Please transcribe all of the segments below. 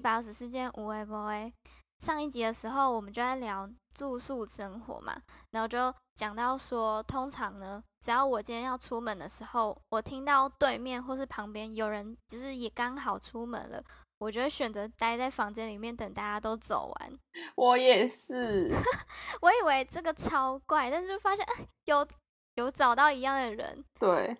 124件无微不微。上一集的时候我们就在聊住宿生活嘛，然后就讲到说，通常呢，只要我今天要出门的时候，我听到对面或是旁边有人就是也刚好出门了，我就会选择待在房间里面等大家都走完。我也是我以为这个超怪，但是就发现有找到一样的人。对，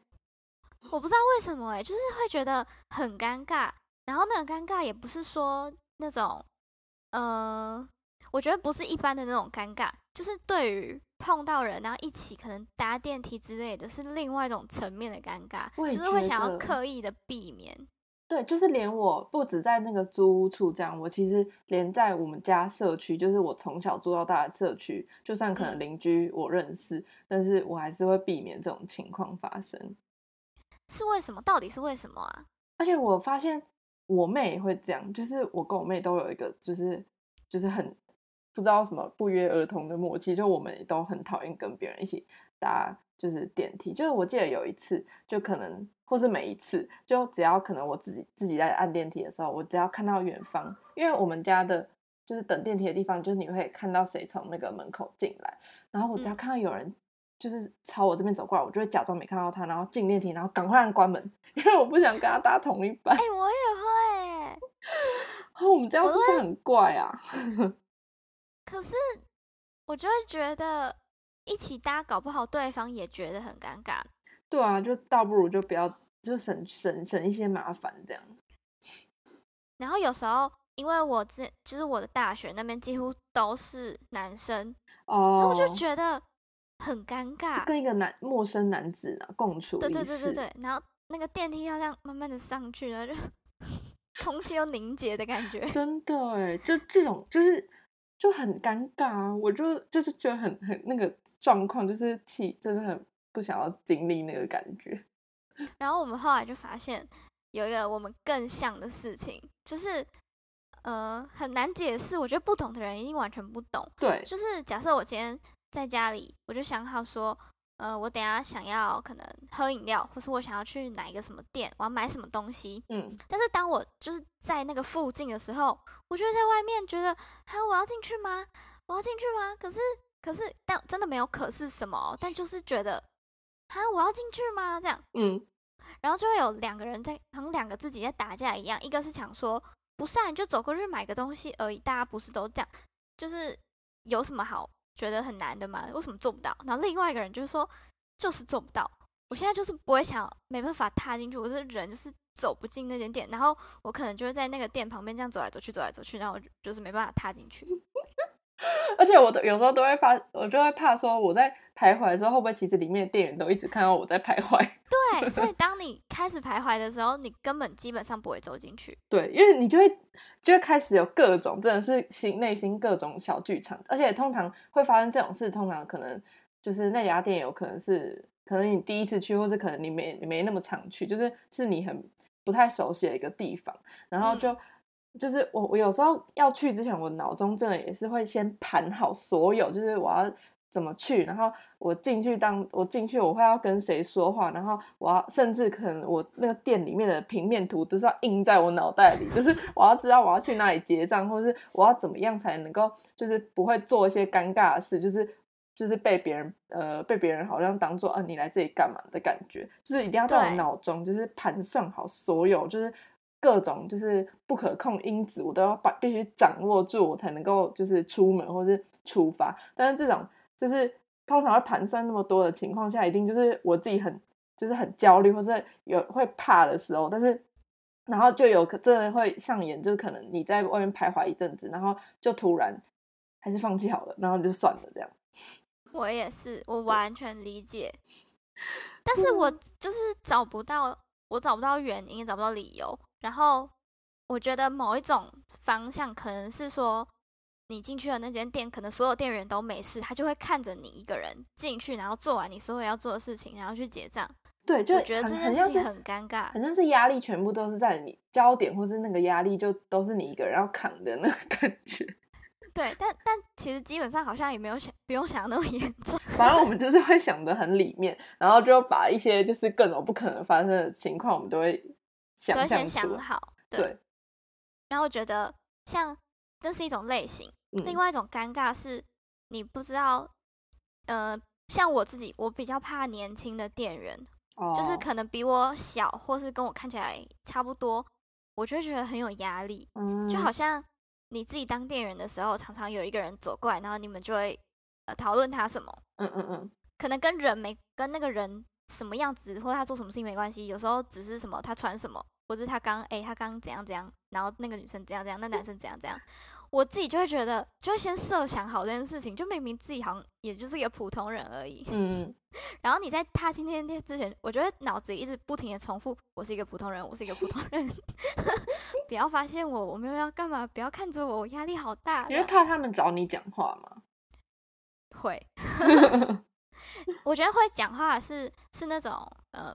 我不知道为什么就是会觉得很尴尬。然后那个尴尬也不是说那种我觉得不是一般的那种尴尬，就是对于碰到人然后一起可能搭电梯之类的，是另外一种层面的尴尬，就是会想要刻意的避免。对，就是连我不止在那个租屋处这样，我其实连在我们家社区，就是我从小住到大的社区，就算可能邻居我认识，但是我还是会避免这种情况发生。是为什么？到底是为什么啊？而且我发现我妹也会这样，就是我跟我妹都有一个就是很不知道什么不约而同的默契，就我们也都很讨厌跟别人一起搭就是电梯。就是我记得有一次，就可能或是每一次，就只要可能我自己在按电梯的时候，我只要看到远方，因为我们家的就是等电梯的地方，就是你会看到谁从那个门口进来，然后我只要看到有人就是朝我这边走过来，我就会假装没看到他，然后进电梯，然后赶快按关门，因为我不想跟他搭同一班。我也会我们这样是不是很怪啊？可是我就会觉得一起搭搞不好对方也觉得很尴尬。对啊，就倒不如就不要，就省一些麻烦这样。然后有时候因为就是我的大学那边几乎都是男生那我就觉得很尴尬，跟一个陌生男子共处一室。对，然后那个电梯要这样慢慢的上去，然后就空气又凝结的感觉。真的耶，就这种就很尴尬啊！我就是觉得很那个状况，就是真的很不想要经历那个感觉。然后我们后来就发现有一个我们更像的事情，就是很难解释，我觉得不懂的人一定完全不懂。对，就是假设我今天在家里，我就想好说，我等一下想要可能喝饮料，或是我想要去哪一个什么店，我要买什么东西。但是当我就是在那个附近的时候，我就在外面觉得，我要进去吗？可是，但真的没有可是什么，但就是觉得，我要进去吗？这样。然后就会有两个人在，好像两个自己在打架一样，一个是想说，不是啊，你就走过去买个东西而已，大家不是都这样，就是有什么好觉得很难的嘛，为什么做不到？然后另外一个人就是说，就是做不到，我现在就是不会想，没办法踏进去，我这人就是走不进那间店，然后我可能就会在那个店旁边这样走来走去，然后我就是没办法踏进去。而且我有时候都会我就会怕说我在徘徊的时候，会不会其实里面的店员都一直看到我在徘徊？对，所以当你开始徘徊的时候，你根本基本上不会走进去。对，因为你就会开始有各种，真的是内心各种小剧场。而且通常会发生这种事，通常可能就是那家店有可能是，可能你第一次去，或是可能你没那么常去，就是你很不太熟悉的一个地方，然后就是我有时候要去之前，我脑中真的也是会先盘好所有，就是我要怎么去，然后我进去我会要跟谁说话，然后我要甚至可能我那个店里面的平面图都是要印在我脑袋里，就是我要知道我要去哪里结账，或是我要怎么样才能够就是不会做一些尴尬的事，就是被别人好像当作你来这里干嘛的感觉，就是一定要在我脑中就是盘算好所有就是各种就是不可控因子，我都要必须掌握住，我才能够就是出门或是出发。但是这种就是通常会盘算那么多的情况下，一定就是我自己很焦虑，或是有会怕的时候，但是然后就有真的会上演，就是可能你在外面徘徊一阵子，然后就突然还是放弃好了，然后就算了这样。我也是，我完全理解，但是我就是找不到原因，找不到理由。然后我觉得某一种方向可能是说，你进去的那间店可能所有店员都没事，他就会看着你一个人进去，然后做完你所有要做的事情，然后去结账。对，就我觉得这件事情很尴尬，好像是压力全部都是在你焦点，或是那个压力就都是你一个人要扛的那个感觉。对，但其实基本上好像也没有不用想那么严重，反正我们就是会想得很里面，然后就把一些就是各种不可能发生的情况我们都会先想好。 对，然后觉得像这是一种类型，另外一种尴尬是你不知道，像我自己，我比较怕年轻的店员，就是可能比我小或是跟我看起来差不多，我就会觉得很有压力，就好像你自己当店员的时候，常常有一个人走过来，然后你们就会讨论他什么，可能跟人没跟那个人什么样子或他做什么事情没关系，有时候只是什么他穿什么，或是他刚怎样怎样，然后那个女生怎样怎样，那男生怎样怎样，我自己就会觉得，就会先设想好这件事情，就明明自己好像也就是一个普通人而已，然后你在踏进那天之前，我觉得脑子一直不停的重复，我是一个普通人，我是一个普通人，不要发现我，我没有要干嘛，不要看着我，我压力好大。你会怕他们找你讲话吗？会。我觉得会讲话是那种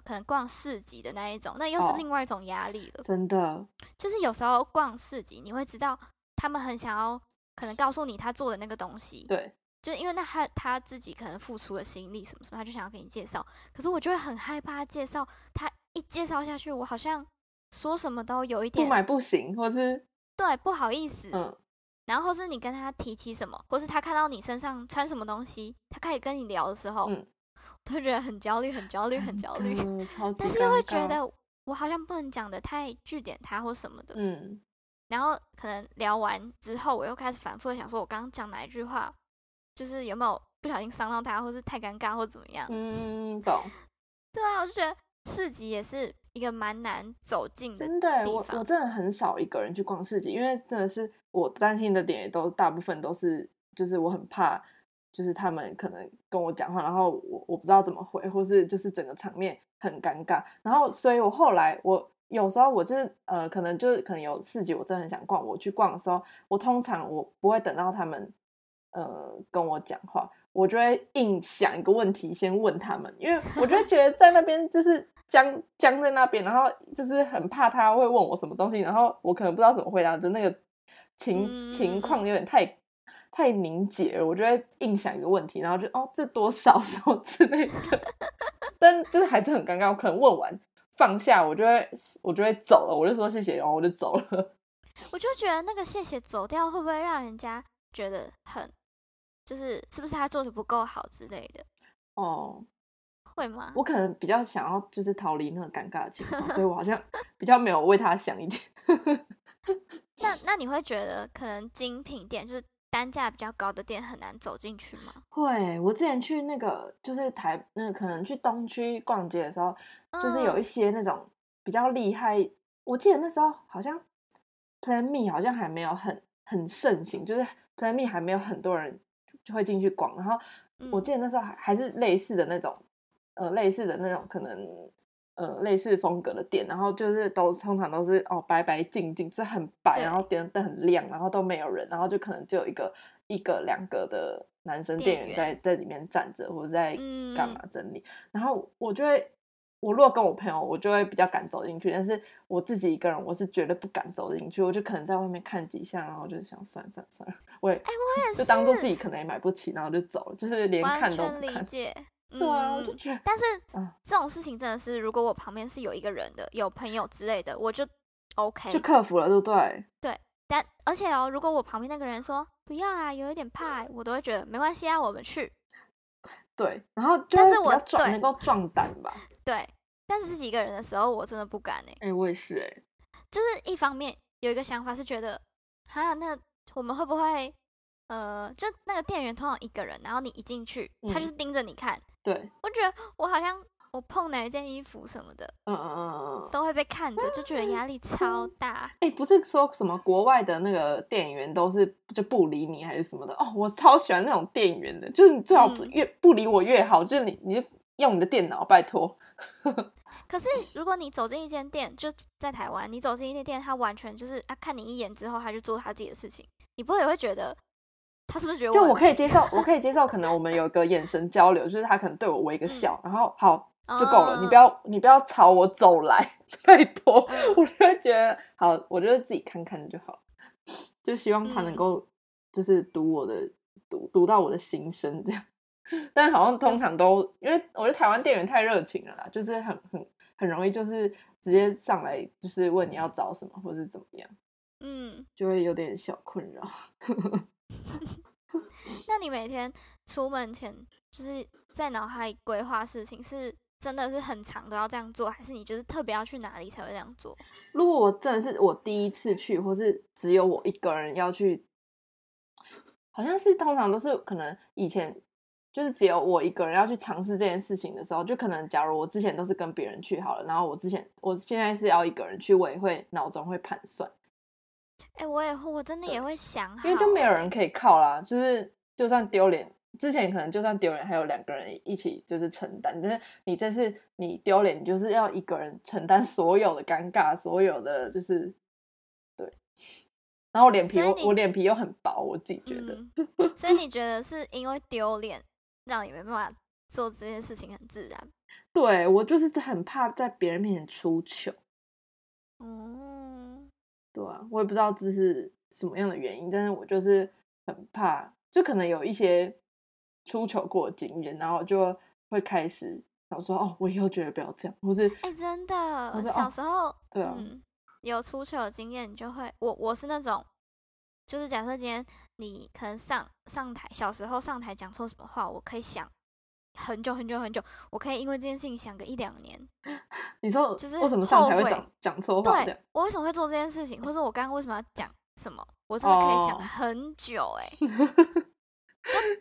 可能逛市集的那一种，那又是另外一种压力了。真的，就是有时候逛市集，你会知道他们很想要可能告诉你他做的那个东西，对，就是因为那他自己可能付出了心力什么什么，他就想要给你介绍。可是我就会很害怕介绍，他一介绍下去，我好像说什么都有一点不买不行，或是对不好意思，然后或是你跟他提起什么，或是他看到你身上穿什么东西，他开始跟你聊的时候，我都觉得很焦虑很焦虑很焦虑，但是又会觉得我好像不能讲的太据点他或什么的，然后可能聊完之后我又开始反复的想说我刚刚讲哪一句话，就是有没有不小心伤到他，或是太尴尬或怎么样，懂。对啊，我就觉得市集也是一个蛮难走进的地方。真的，我真的很少一个人去逛市集，因为真的是我担心的点也都大部分都是，就是我很怕，就是他们可能跟我讲话，然后我不知道怎么回，或是就是整个场面很尴尬。然后，所以我后来我有时候我就是可能有市集，我真的很想逛，我去逛的时候，我通常我不会等到他们跟我讲话，我就会硬想一个问题先问他们，因为我就觉得在那边就是。僵在那边，然后就是很怕他会问我什么东西，然后我可能不知道怎么回答的那个情况有点太凝结了，我就会硬想一个问题，然后就这多少什么之类的，但就是还是很尴尬。我可能问完放下，我就会走了，我就说谢谢，然后我就走了。我就觉得那个谢谢走掉会不会让人家觉得很就是是不是他做的不够好之类的？会吗？我可能比较想要就是逃离那个尴尬的情况，所以我好像比较没有为他想一点。那你会觉得可能精品店就是单价比较高的店很难走进去吗？会，我之前去那个就是那个可能去东区逛街的时候，就是有一些那种比较厉害，我记得那时候好像 Plan Me 好像还没有很盛行，就是 Plan Me 还没有很多人就会进去逛，然后我记得那时候还是类似的那种。类似的那种可能类似风格的店，然后就是通常都是白白净净，就是很白，然后点灯很亮，然后都没有人，然后就可能就有一个两个的男生店员在里面站着，或者在干嘛整理。然后我如果跟我朋友，我就会比较敢走进去，但是我自己一个人，我是绝对不敢走进去，我就可能在外面看几下，然后就想算了，我也是就当做自己可能也买不起，然后就走了，就是连看都不看。完全理解。对啊，我就觉得，但是这种事情真的是，如果我旁边是有一个人的，有朋友之类的，我就 OK， 就克服了，对不对？对，但而且如果我旁边那个人说不要啦，有一点怕，我都会觉得没关系啊，我们去。对，然后就会比较能够壮胆吧。对，但是自己一个人的时候，我真的不敢我也是就是一方面有一个想法是觉得，哈，那我们会不会就那个店员通常一个人，然后你一进去，他就是盯着你看。对，我觉得我好像我碰哪一件衣服什么的，都会被看着，就觉得压力超大。不是说什么国外的那个店员都是就不理你还是什么的我超喜欢那种店员的，就是你最好越不理我越好，就是你就用你的电脑，拜托。可是如果你走进一间店，就在台湾，你走进一间店，他完全就是看你一眼之后，他就做他自己的事情，你不会觉得。他是不是觉得我可以接受？我可以接受，可能我们有一个眼神交流，就是他可能对我微个笑，然后好就够了，你不要朝我走来，拜托，我就会觉得好，我就自己看看就好，就希望他能够就是读到我的心声这样。但好像通常都因为我觉得台湾店员太热情了啦，就是很容易就是直接上来就是问你要找什么或是怎么样。就会有点小困扰。那你每天出门前就是在脑海规划事情，是真的是很常都要这样做，还是你就是特别要去哪里才会这样做？如果我真的是我第一次去，或是只有我一个人要去，好像是通常都是可能以前就是只有我一个人要去尝试这件事情的时候，就可能假如我之前都是跟别人去好了，然后我现在是要一个人去，我也会脑中会盘算。我真的也会想好，因为就没有人可以靠啦，就是就算丢脸，之前可能就算丢脸还有两个人一起就是承担，但是你这次你丢脸，你就是要一个人承担所有的尴尬，所有的就是对。然后我脸皮又很薄，我自己觉得。所以你觉得是因为丢脸让你没办法做这件事情很自然？对，我就是很怕在别人面前出糗。对啊，我也不知道这是什么样的原因，但是我就是很怕，就可能有一些出糗过的经验，然后就会开始想说，哦，我以后绝对不要这样，或是真的，小时候、对啊，有出糗的经验，你就会，我是那种，就是假设今天你可能上台，小时候上台讲错什么话，我可以想很久很久很久，我可以因为这件事情想个1-2年。你说就是为什么上台会讲错话？对，我为什么会做这件事情，或者我刚刚为什么要讲什么，我真的可以想很久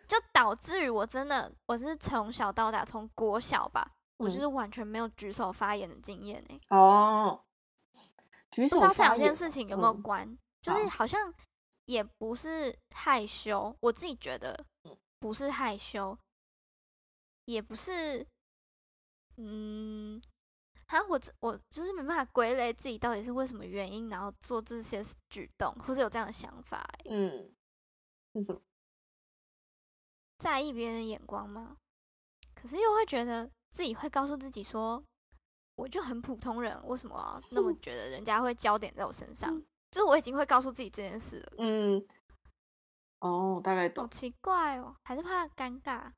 就导致于我真的，我是从小到大，从国小吧，我就是完全没有举手发言的经验举手发言不知道这两件事情有没有关，就是好像也不是害羞，我自己觉得不是害羞，也不是，我就是没办法归类自己到底是为什么原因，然后做这些举动，或是有这样的想法是什么？在意别人的眼光吗？可是又会觉得自己会告诉自己说，我就很普通人，为什么要那么觉得人家会焦点在我身上？就是我已经会告诉自己这件事了。大概懂。好奇怪哦，还是怕尴尬。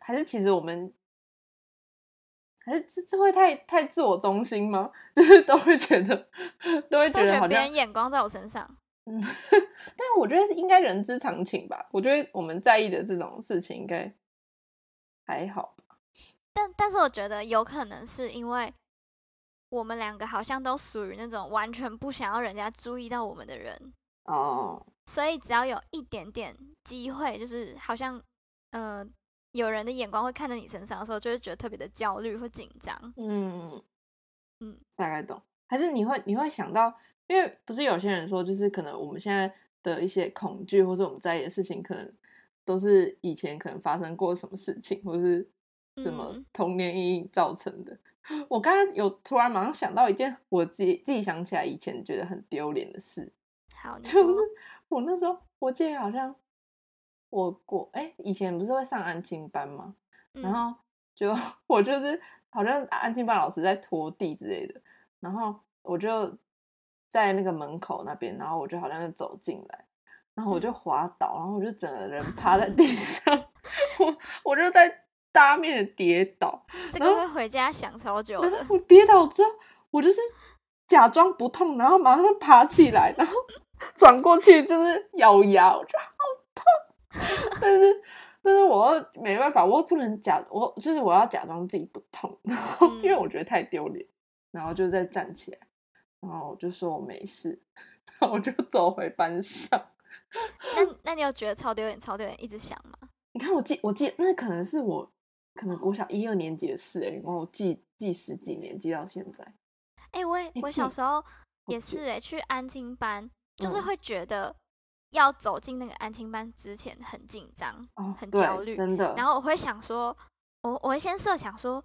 还是其实我们还是这会太自我中心吗？就是都会觉得别人眼光在我身上。但我觉得应该人之常情吧。我觉得我们在意的这种事情应该还好吧。但是我觉得有可能是因为我们两个好像都属于那种完全不想要人家注意到我们的人所以只要有一点点机会，就是好像有人的眼光会看在你身上的时候，就会觉得特别的焦虑或紧张。大概懂。还是你会想到，因为不是有些人说，就是可能我们现在的一些恐惧或是我们在意的事情，可能都是以前可能发生过什么事情，或是什么童年阴影造成的。我刚刚有突然马上想到一件我自己想起来以前觉得很丢脸的事。好，你说。就是我那时候，我记得好像。以前不是会上安亲班吗？然后我就是好像安亲班老师在拖地之类的，然后我就在那个门口那边，然后我就好像就走进来，然后我就滑倒，然后我就整个人趴在地上，我就在大面的跌倒，这个会回家想超久的。我跌倒之后，我就是假装不痛，然后马上爬起来，然后转过去就是咬牙，我就好痛。但是我又没办法，我又不能我要假装自己不痛，然后因为我觉得太丢脸，然后就再站起来，然后我就说我没事，然后我就走回班上。那你有觉得超丢脸一直想吗？你看我记得那可能是我可能国小1-2年级的事，然后我记十几年记到现在。我小时候也是去安亲班，就是会觉得要走进那个安亲班之前很紧张很焦虑，真的。然后我会想说，我会先设想说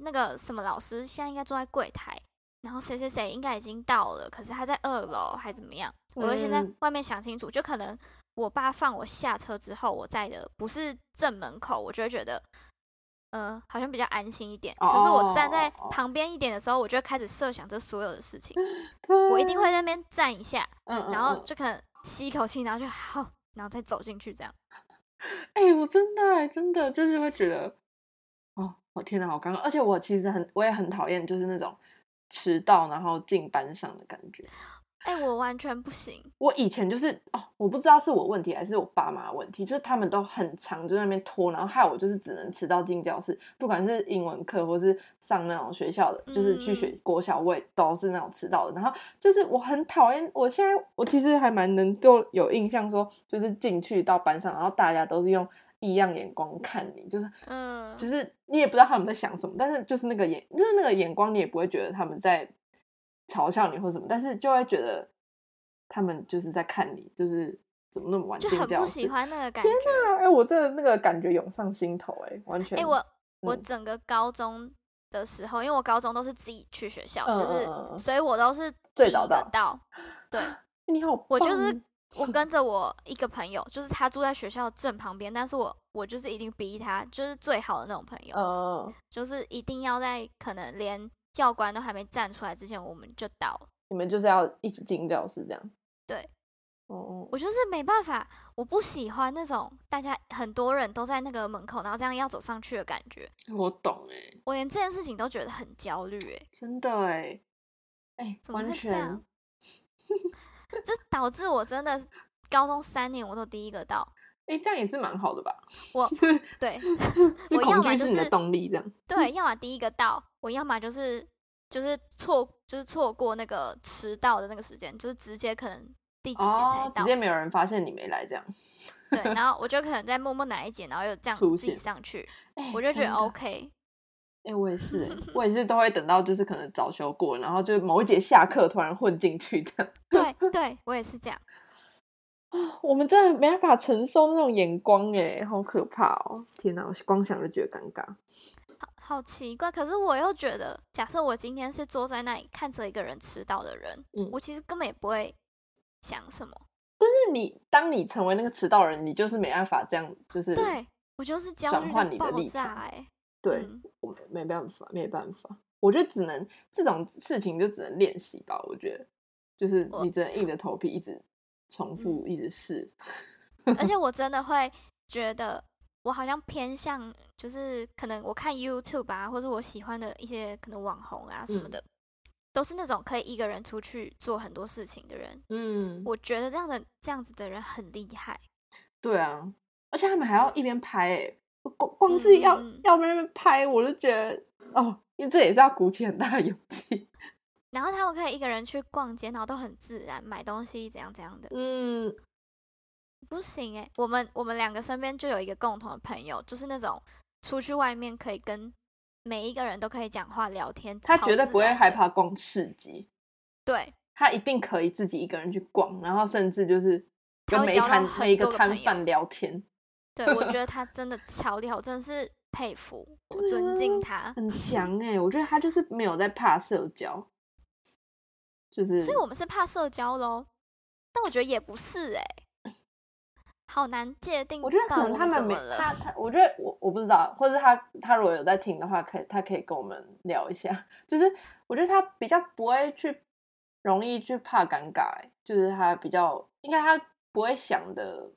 那个什么老师现在应该坐在柜台，然后谁谁谁应该已经到了，可是他在2楼还怎么样，我会先在外面想清楚。就可能我爸放我下车之后，我在的不是正门口，我就会觉得好像比较安心一点。可是我站在旁边一点的时候，我就会开始设想这所有的事情。我一定会在那边站一下，然后就可能吸一口气，然后就好，然后再走进去这样。我真的就是会觉得，我天哪，好尴尬！而且我其实我也很讨厌，就是那种迟到然后进班上的感觉。我完全不行。我以前就是我不知道是我问题还是我爸妈的问题，就是他们都很常就在那边拖，然后害我就是只能迟到进教室，不管是英文课或是上那种学校的，就是去学国小我也都是那种迟到的。然后就是我很讨厌，我现在我其实还蛮能够有印象说，就是进去到班上然后大家都是用异样眼光看你，就是就是你也不知道他们在想什么，但是就是那个眼光你也不会觉得他们在嘲笑你或什么，但是就会觉得他们就是在看你，就是怎么那么晚进教室，就很不喜欢那个感觉。天哪，我真的那个感觉涌上心头，完全。我整个高中的时候，因为我高中都是自己去学校，就是所以我都是最早到。对，你好棒。我跟着我一个朋友，就是他住在学校正旁边，但是我就是一定逼他，就是最好的那种朋友，就是一定要在可能连教官都还没站出来之前我们就到。你们就是要一起进教室这样？对。我就是没办法，我不喜欢那种大家很多人都在那个门口然后这样要走上去的感觉。我懂。我连这件事情都觉得很焦虑。真的。怎么会这样？这导致我真的高中3年我都第一个到。这样也是蛮好的吧？对，这恐惧是你的动力这样。对，要么第一个到，我要么就是错过那个迟到的那个时间，就是直接可能第几节才到，直接没有人发现你没来这样。对，然后我就可能在默默哪一节，然后又这样自己上去，我就觉得 OK。我也是，我也是都会等到就是可能早修过，然后就某一节下课突然混进去这样。对，我也是这样。我们真的没办法承受那种眼光，好可怕天哪，我光想就觉得尴尬，好奇怪。可是我又觉得，假设我今天是坐在那里看着一个人迟到的人，我其实根本也不会想什么。但是当你成为那个迟到人，你就是没办法这样，就是对我就是焦虑的爆炸。对，我没办法，我就只能这种事情就只能练习吧。我觉得就是你只能硬着头皮一直重复一直试。而且我真的会觉得我好像偏向，就是可能我看 YouTube 啊，或者我喜欢的一些可能网红啊什么的，都是那种可以一个人出去做很多事情的人。我觉得这样子的人很厉害。对啊，而且他们还要一边拍。光是要在那边拍，我就觉得因为这也是要鼓起很大的勇气。然后他们可以一个人去逛街，然后都很自然，买东西怎样怎样的。不行。我们两个身边就有一个共同的朋友，就是那种出去外面可以跟每一个人都可以讲话聊天，他绝对不会害怕逛市集。对，他一定可以自己一个人去逛，然后甚至就是跟每一个摊贩聊天。对，我觉得他真的超厉害，我真的是佩服，我尊敬他。很强。我觉得他就是没有在怕社交。就是，所以我们是怕社交咯，但我觉得也不是。好难界定。我觉得可能他们没他，我觉得我不知道，或者他如果有在听的话，他可以跟我们聊一下。就是我觉得他比较不会去容易去怕尴尬。就是他比较应该他不会想的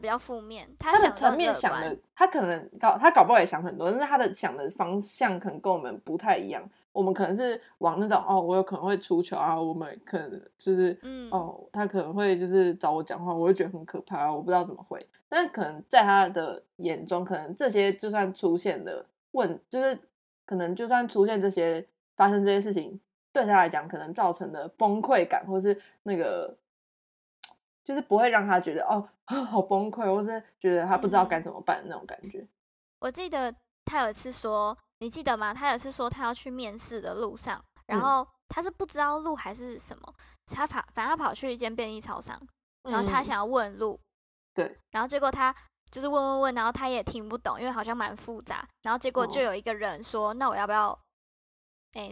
比较负面，他的层面想的，他可能他搞不好也想很多，但是他的想的方向可能跟我们不太一样。我们可能是往那种我有可能会出糗啊，我们可能就是他可能会就是找我讲话，我会觉得很可怕，我不知道怎么回。但是可能在他的眼中，可能这些就算出现的就是可能就算出现这些发生这些事情，对他来讲可能造成的崩溃感，或是那个。就是不会让他觉得好崩溃，或是觉得他不知道该怎么办的那种感觉。我记得他有一次说，你记得吗？他有一次说他要去面试的路上，然后他是不知道路还是什么，反正他跑去一间便利超商，然后他想要问路，对，然后结果他就是问，然后他也听不懂，因为好像蛮复杂，然后结果就有一个人说，那我要不要？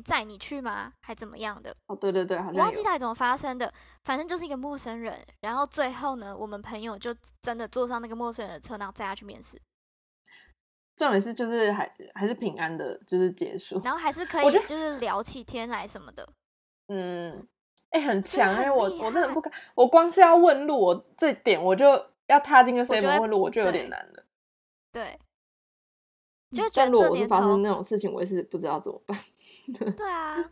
载你去吗？还怎么样的？对，好像有。我忘记到底怎么发生的，反正就是一个陌生人。然后最后呢，我们朋友就真的坐上那个陌生人的车，然后载他去面试。重点是就是还是平安的，就是结束。然后还是可以就是聊起天来什么的。很强。因为我真的不敢，我光是要问路，我这点我就要踏进个 seven 问路，我就有点难了。对。就觉得这年头，但如果我是发生那种事情，我也是不知道怎么办。对啊，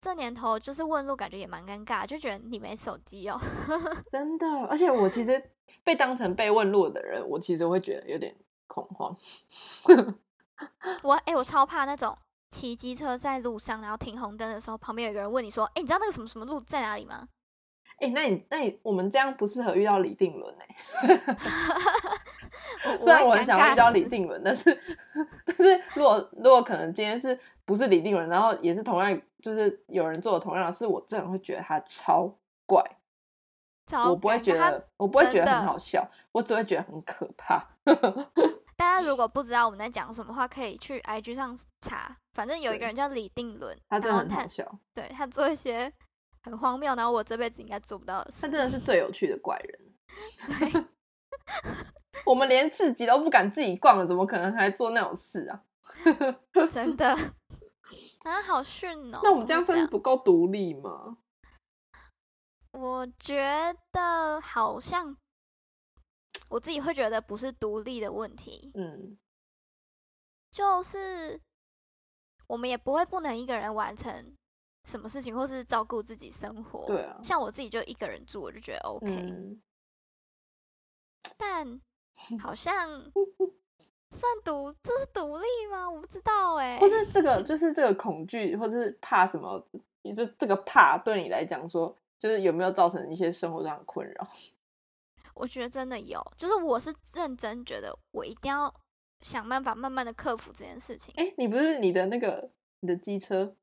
这年头就是问路感觉也蛮尴尬，就觉得你没手机哦。真的，而且我其实被当成被问路的人，我其实会觉得有点恐慌。我超怕那种骑机车在路上，然后停红灯的时候，旁边有一个人问你说：“哎，你知道那个什么什么路在哪里吗？”哎，那你，我们这样不适合遇到李定伦哎。虽然我很想遇到李定伦，但是如果可能今天是不是李定伦，然后也是同样就是有人做的同样的事，我真的会觉得他超怪，我不会觉得很好笑，我只会觉得很可怕。大家如果不知道我们在讲什么话，可以去 IG 上查，反正有一个人叫李定伦，他真的很好笑，对，他做一些很荒谬，然后我这辈子应该做不到的事。他真的是最有趣的怪人。我们连自己都不敢自己逛了，怎么可能还做那种事啊？真的啊，好逊哦！那我们这样算是不够独立吗？我觉得好像我自己会觉得不是独立的问题，就是我们也不能一个人完成什么事情，或是照顾自己生活。对啊，像我自己就一个人住，我就觉得 OK。但好像算这是独立吗？我不知道哎、欸。或是这个恐惧，或是怕什么？就这个怕对你来讲说，就是有没有造成一些生活上的困扰？我觉得真的有，就是我是认真觉得我一定要想办法慢慢的克服这件事情。哎，你不是你的机车？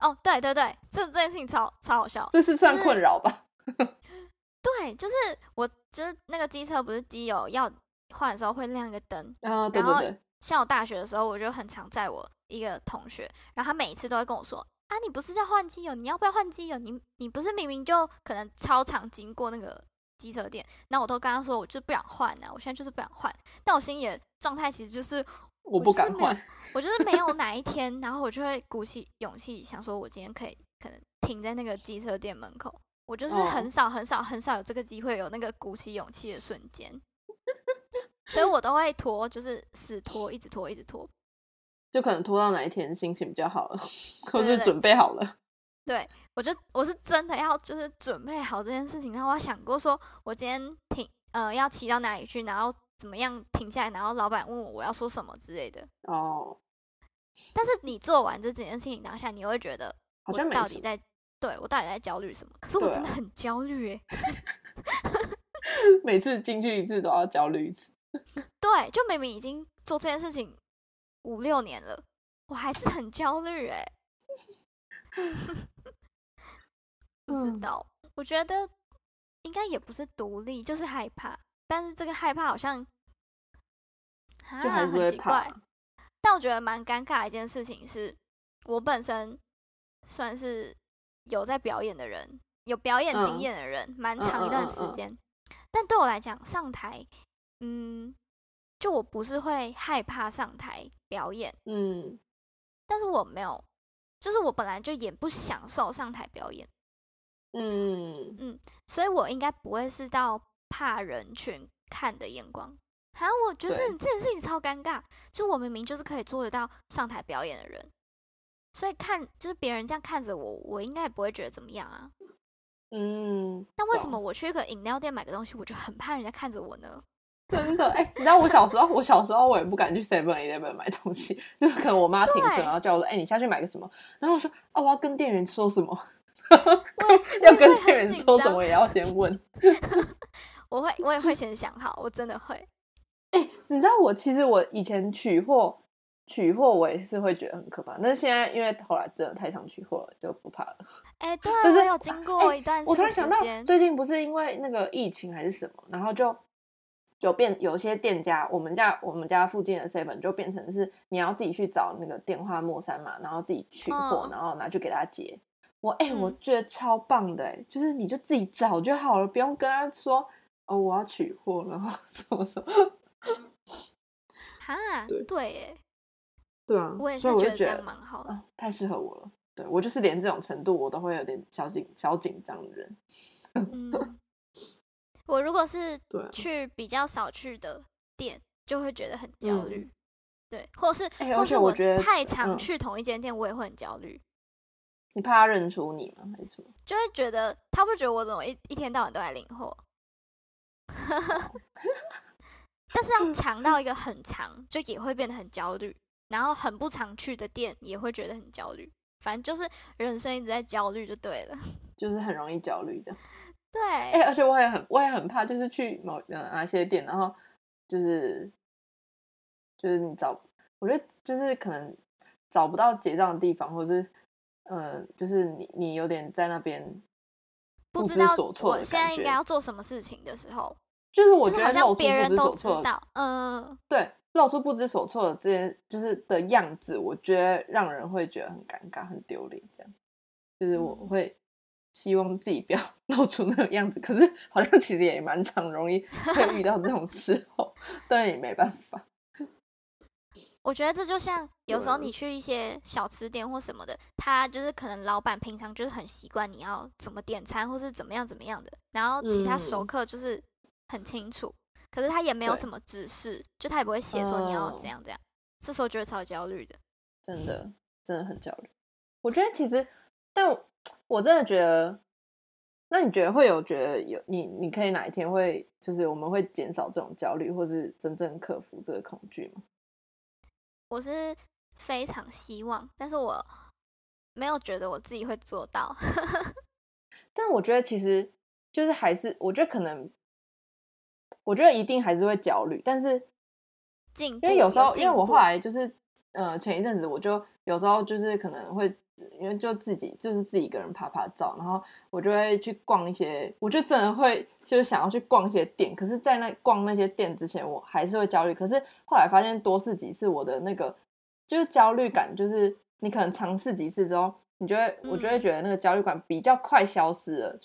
哦，对对对，这件事情超好笑。这是算困扰吧？就是对，就是我就是那个机车不是机油要换的时候会亮一个灯、对对对，然后像我大学的时候我就很常载我一个同学，然后他每一次都会跟我说啊，你不是在换机油，你要不要换机油，你不是明明就可能超常经过那个机车店，那我都跟他说我就不想换啊，我现在就是不想换，但我心里的状态其实就是我不敢换，我就是没有哪一天然后我就会鼓起勇气想说我今天可能停在那个机车店门口，我就是很少很少很少有这个机会，有那个鼓起勇气的瞬间，所以我都会拖，就是死拖，一直拖，就可能拖到哪一天心情比较好了，或是准备好了。对，我是真的要就是准备好这件事情，然后我想过说我今天要骑到哪里去，然后怎么样停下来，然后老板问我要说什么之类的。哦，但是你做完这件事情当下，你会觉得我到底在。对，我到底在焦虑什么？可是我真的很焦虑哎、欸，啊、每次进去一次都要焦虑一次。对，就明明已经做这件事情5-6年了，我还是很焦虑哎、欸。不知道，我觉得应该也不是独立，就是害怕。但是这个害怕好像就还是很奇怪。但我觉得蛮尴尬的一件事情是，我本身算是。有表演经验的人蛮长一段时间、但对我来讲上台就我不是会害怕上台表演，但是我没有，就是我本来就也不享受上台表演，所以我应该不会是到怕人群看的眼光，好像我觉得这件事情超尴尬，就我明明就是可以做得到上台表演的人，所以就是别人这样看着我，我应该也不会觉得怎么样啊。但为什么我去一个饮料店买个东西，我就很怕人家看着我呢？真的，你知道我小时候我也不敢去 7-Eleven 买东西，就是可能我妈停车，然后叫我说：“你下去买个什么？”然后我说：“哦，我要跟店员说什么？”要跟店员说什么也要先问。我也会先想好，我真的会。你知道其实我以前取货我也是会觉得很可怕，但是现在因为后来真的太常取货了，就不怕了。对，但是我有经过一段时间，我突然想到最近不是因为那个疫情还是什么，然后就变有些店家，我们家附近的 7-Eleven 就变成是你要自己去找那个电话末三码，然后自己取货，然后拿去给他结。我觉得超棒的，就是你就自己找就好了，不用跟他说我要取货，然后什么什么。哈，对耶。对啊，我也是觉得这样蛮好的，太适合我了。对，我就是连这种程度我都会有点小紧张的人。我如果是去比较少去的店，就会觉得很焦虑。对，或是我太常去同一间店，我也会很焦虑。你怕他认出你吗？还是什么？就会觉得他会觉得我怎么 一天到晚都在领货。但是要长到一个很长，就也会变得很焦虑，然后很不常去的店也会觉得很焦虑。反正就是人生一直在焦虑就对了，就是很容易焦虑的。对、欸，而且我也很怕，就是去某哪些店，然后就是你找，我觉得就是可能找不到结账的地方，或是就是你有点在那边不知所措的感觉。我现在应该要做什么事情的时候，就是我觉得露出不知所措，对，露出不知所措的这件就是的样子，我觉得让人会觉得很尴尬、很丢脸。这样，就是我会希望自己不要露出那种样子，可是好像其实也蛮常容易会遇到这种时候，但也没办法。我觉得这就像有时候你去一些小吃店或什么的，他就是可能老板平常就是很习惯你要怎么点餐或是怎么样怎么样的，然后其他熟客就是很清楚，可是他也没有什么指示，就他也不会写说你要怎样怎样，这时候就会超焦虑的，真的很焦虑。我觉得其实，但我真的觉得，那你觉得会有觉得有你可以哪一天会就是我们会减少这种焦虑，或是真正克服这个恐惧吗？我是非常希望，但是我没有觉得我自己会做到。但我觉得其实就是还是，我觉得可能，我觉得一定还是会焦虑，但是因为有时候，因为我后来就是前一阵子我就有时候就是可能会因为自己一个人拍照，然后我就会去逛一些，我就真的会就是想要去逛一些店，可是在逛那些店之前我还是会焦虑，可是后来发现多试几次，我的那个就是焦虑感，就是你可能尝试几次之后，你就会我就会觉得那个焦虑感比较快消失了，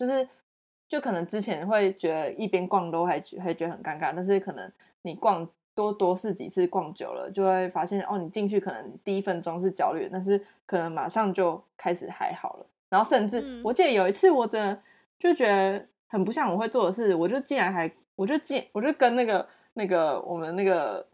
就可能之前会觉得一边逛都还觉得很尴尬，但是可能你逛多试几次，逛久了就会发现哦，你进去可能第一分钟是焦虑，但是可能马上就开始还好了。然后甚至我记得有一次我真的就觉得很不像我会做的事，我就跟那个我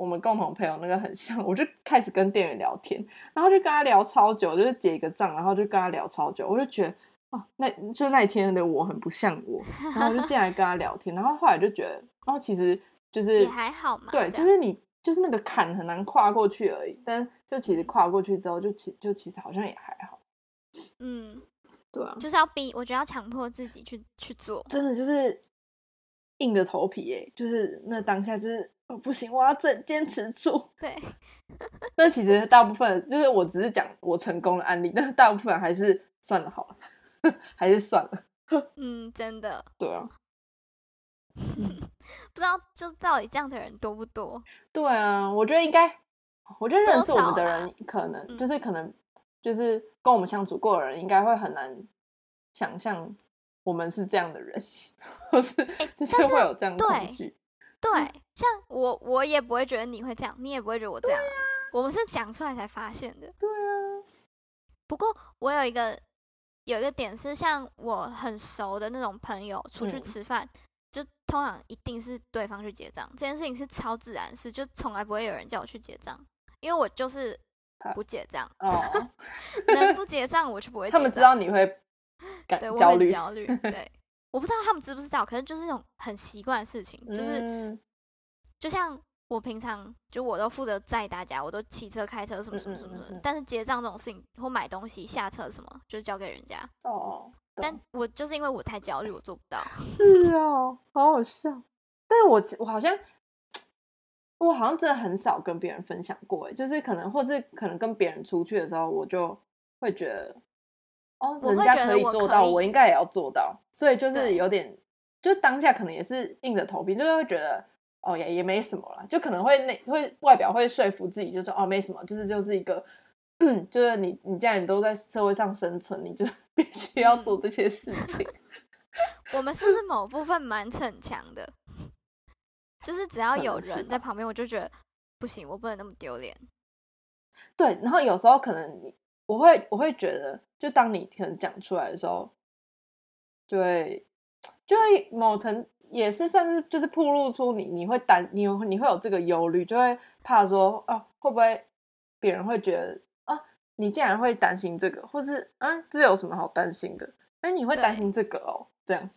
们共同朋友那个很像，我就开始跟店员聊天，然后就跟他聊超久，就是结一个账，然后就跟他聊超久，我就觉得哦，那一天的我很不像我，然后我就进来跟他聊天，然后后来就觉得哦，其实就是也还好嘛，对，就是你就是那个坎很难跨过去而已，但就其实跨过去之后就其实好像也还好。对啊，就是要逼，我觉得要强迫自己去做，真的就是硬着头皮耶，就是那当下就是哦不行，我要坚持住。对，但其实大部分就是我只是讲我成功的案例，但大部分还是算了好了，还是算了。真的。对啊。不知道就是到底这样的人多不多。对啊，我觉得认识我们的人可能、就是可能就是跟我们相处过的人应该会很难想象我们是这样的人，或是就是会有这样的恐惧。对，像我也不会觉得你会这样，你也不会觉得我这样、啊、我们是讲出来才发现的。对啊，不过我有一个点是，像我很熟的那种朋友出去吃饭、就通常一定是对方去结账，这件事情是超自然事，就从来不会有人叫我去结账，因为我就是不结账。能不结账我就不会结账。他们知道你会焦虑，对，我很焦虑。对，我不知道他们知不知道，可是就是那种很习惯的事情，就是、就像我平常就我都负责载大家，我都骑车开车什么什么什么的，但是结账这种事情或买东西下车什么就是交给人家。但我就是因为我太焦虑，我做不到。是哦，好好笑。但是我好像真的很少跟别人分享过耶，就是可能或是可能跟别人出去的时候，我就会觉得哦，人家可以做到，我应该也要做到，所以就是有点，就当下可能也是硬着头皮，就是会觉得哦也没什么啦，就可能会外表会说服自己，就说哦没什么，就是一个。就是你既然都在社会上生存，你就必须要做这些事情。我们是不是某部分蛮逞强的？就是只要有人在旁边，我就觉得不行，我不能那么丢脸。对，然后有时候可能我会觉得，就当你可能讲出来的时候，就会某程也是算是就是暴露出你会担你会有这个忧虑，就会怕说哦会不会别人会觉得啊你竟然会担心这个，或是啊这有什么好担心的，哎你会担心这个哦这样。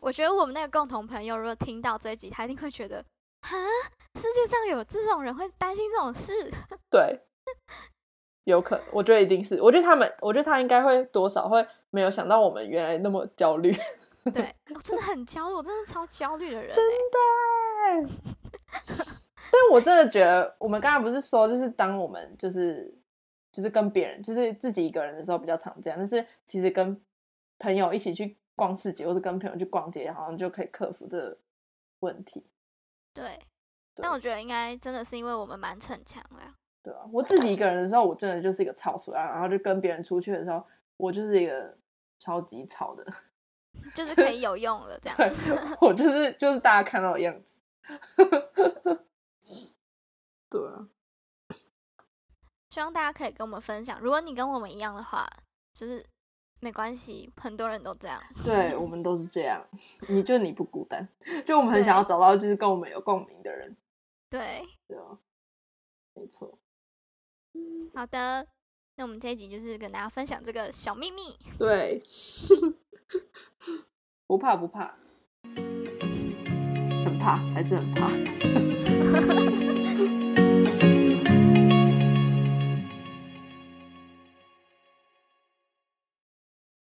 我觉得我们那个共同朋友如果听到这一集，他一定会觉得哈世界上有这种人会担心这种事。对，有可能，我觉得一定是，我觉得他应该会多少会没有想到我们原来那么焦虑。对，我真的很焦虑，我真的超焦虑的人、欸、真的。但我真的觉得我们刚才不是说就是当我们就是跟别人就是自己一个人的时候比较常这样，但是其实跟朋友一起去逛市集或是跟朋友去逛街好像就可以克服这个问题。 对，但我觉得应该真的是因为我们蛮逞强的。对啊，我自己一个人的时候我真的就是一个草鼠啊，然后就跟别人出去的时候我就是一个超级草的，就是可以有用了这样。对，我就是大家看到的样子。对啊，希望大家可以跟我们分享，如果你跟我们一样的话就是没关系，很多人都这样。对，我们都是这样。你不孤单，就我们很想要找到就是跟我们有共鸣的人。对，对啊，没错。好的，那我们这一集就是跟大家分享这个小秘密。对。不怕不怕，很怕还是很怕。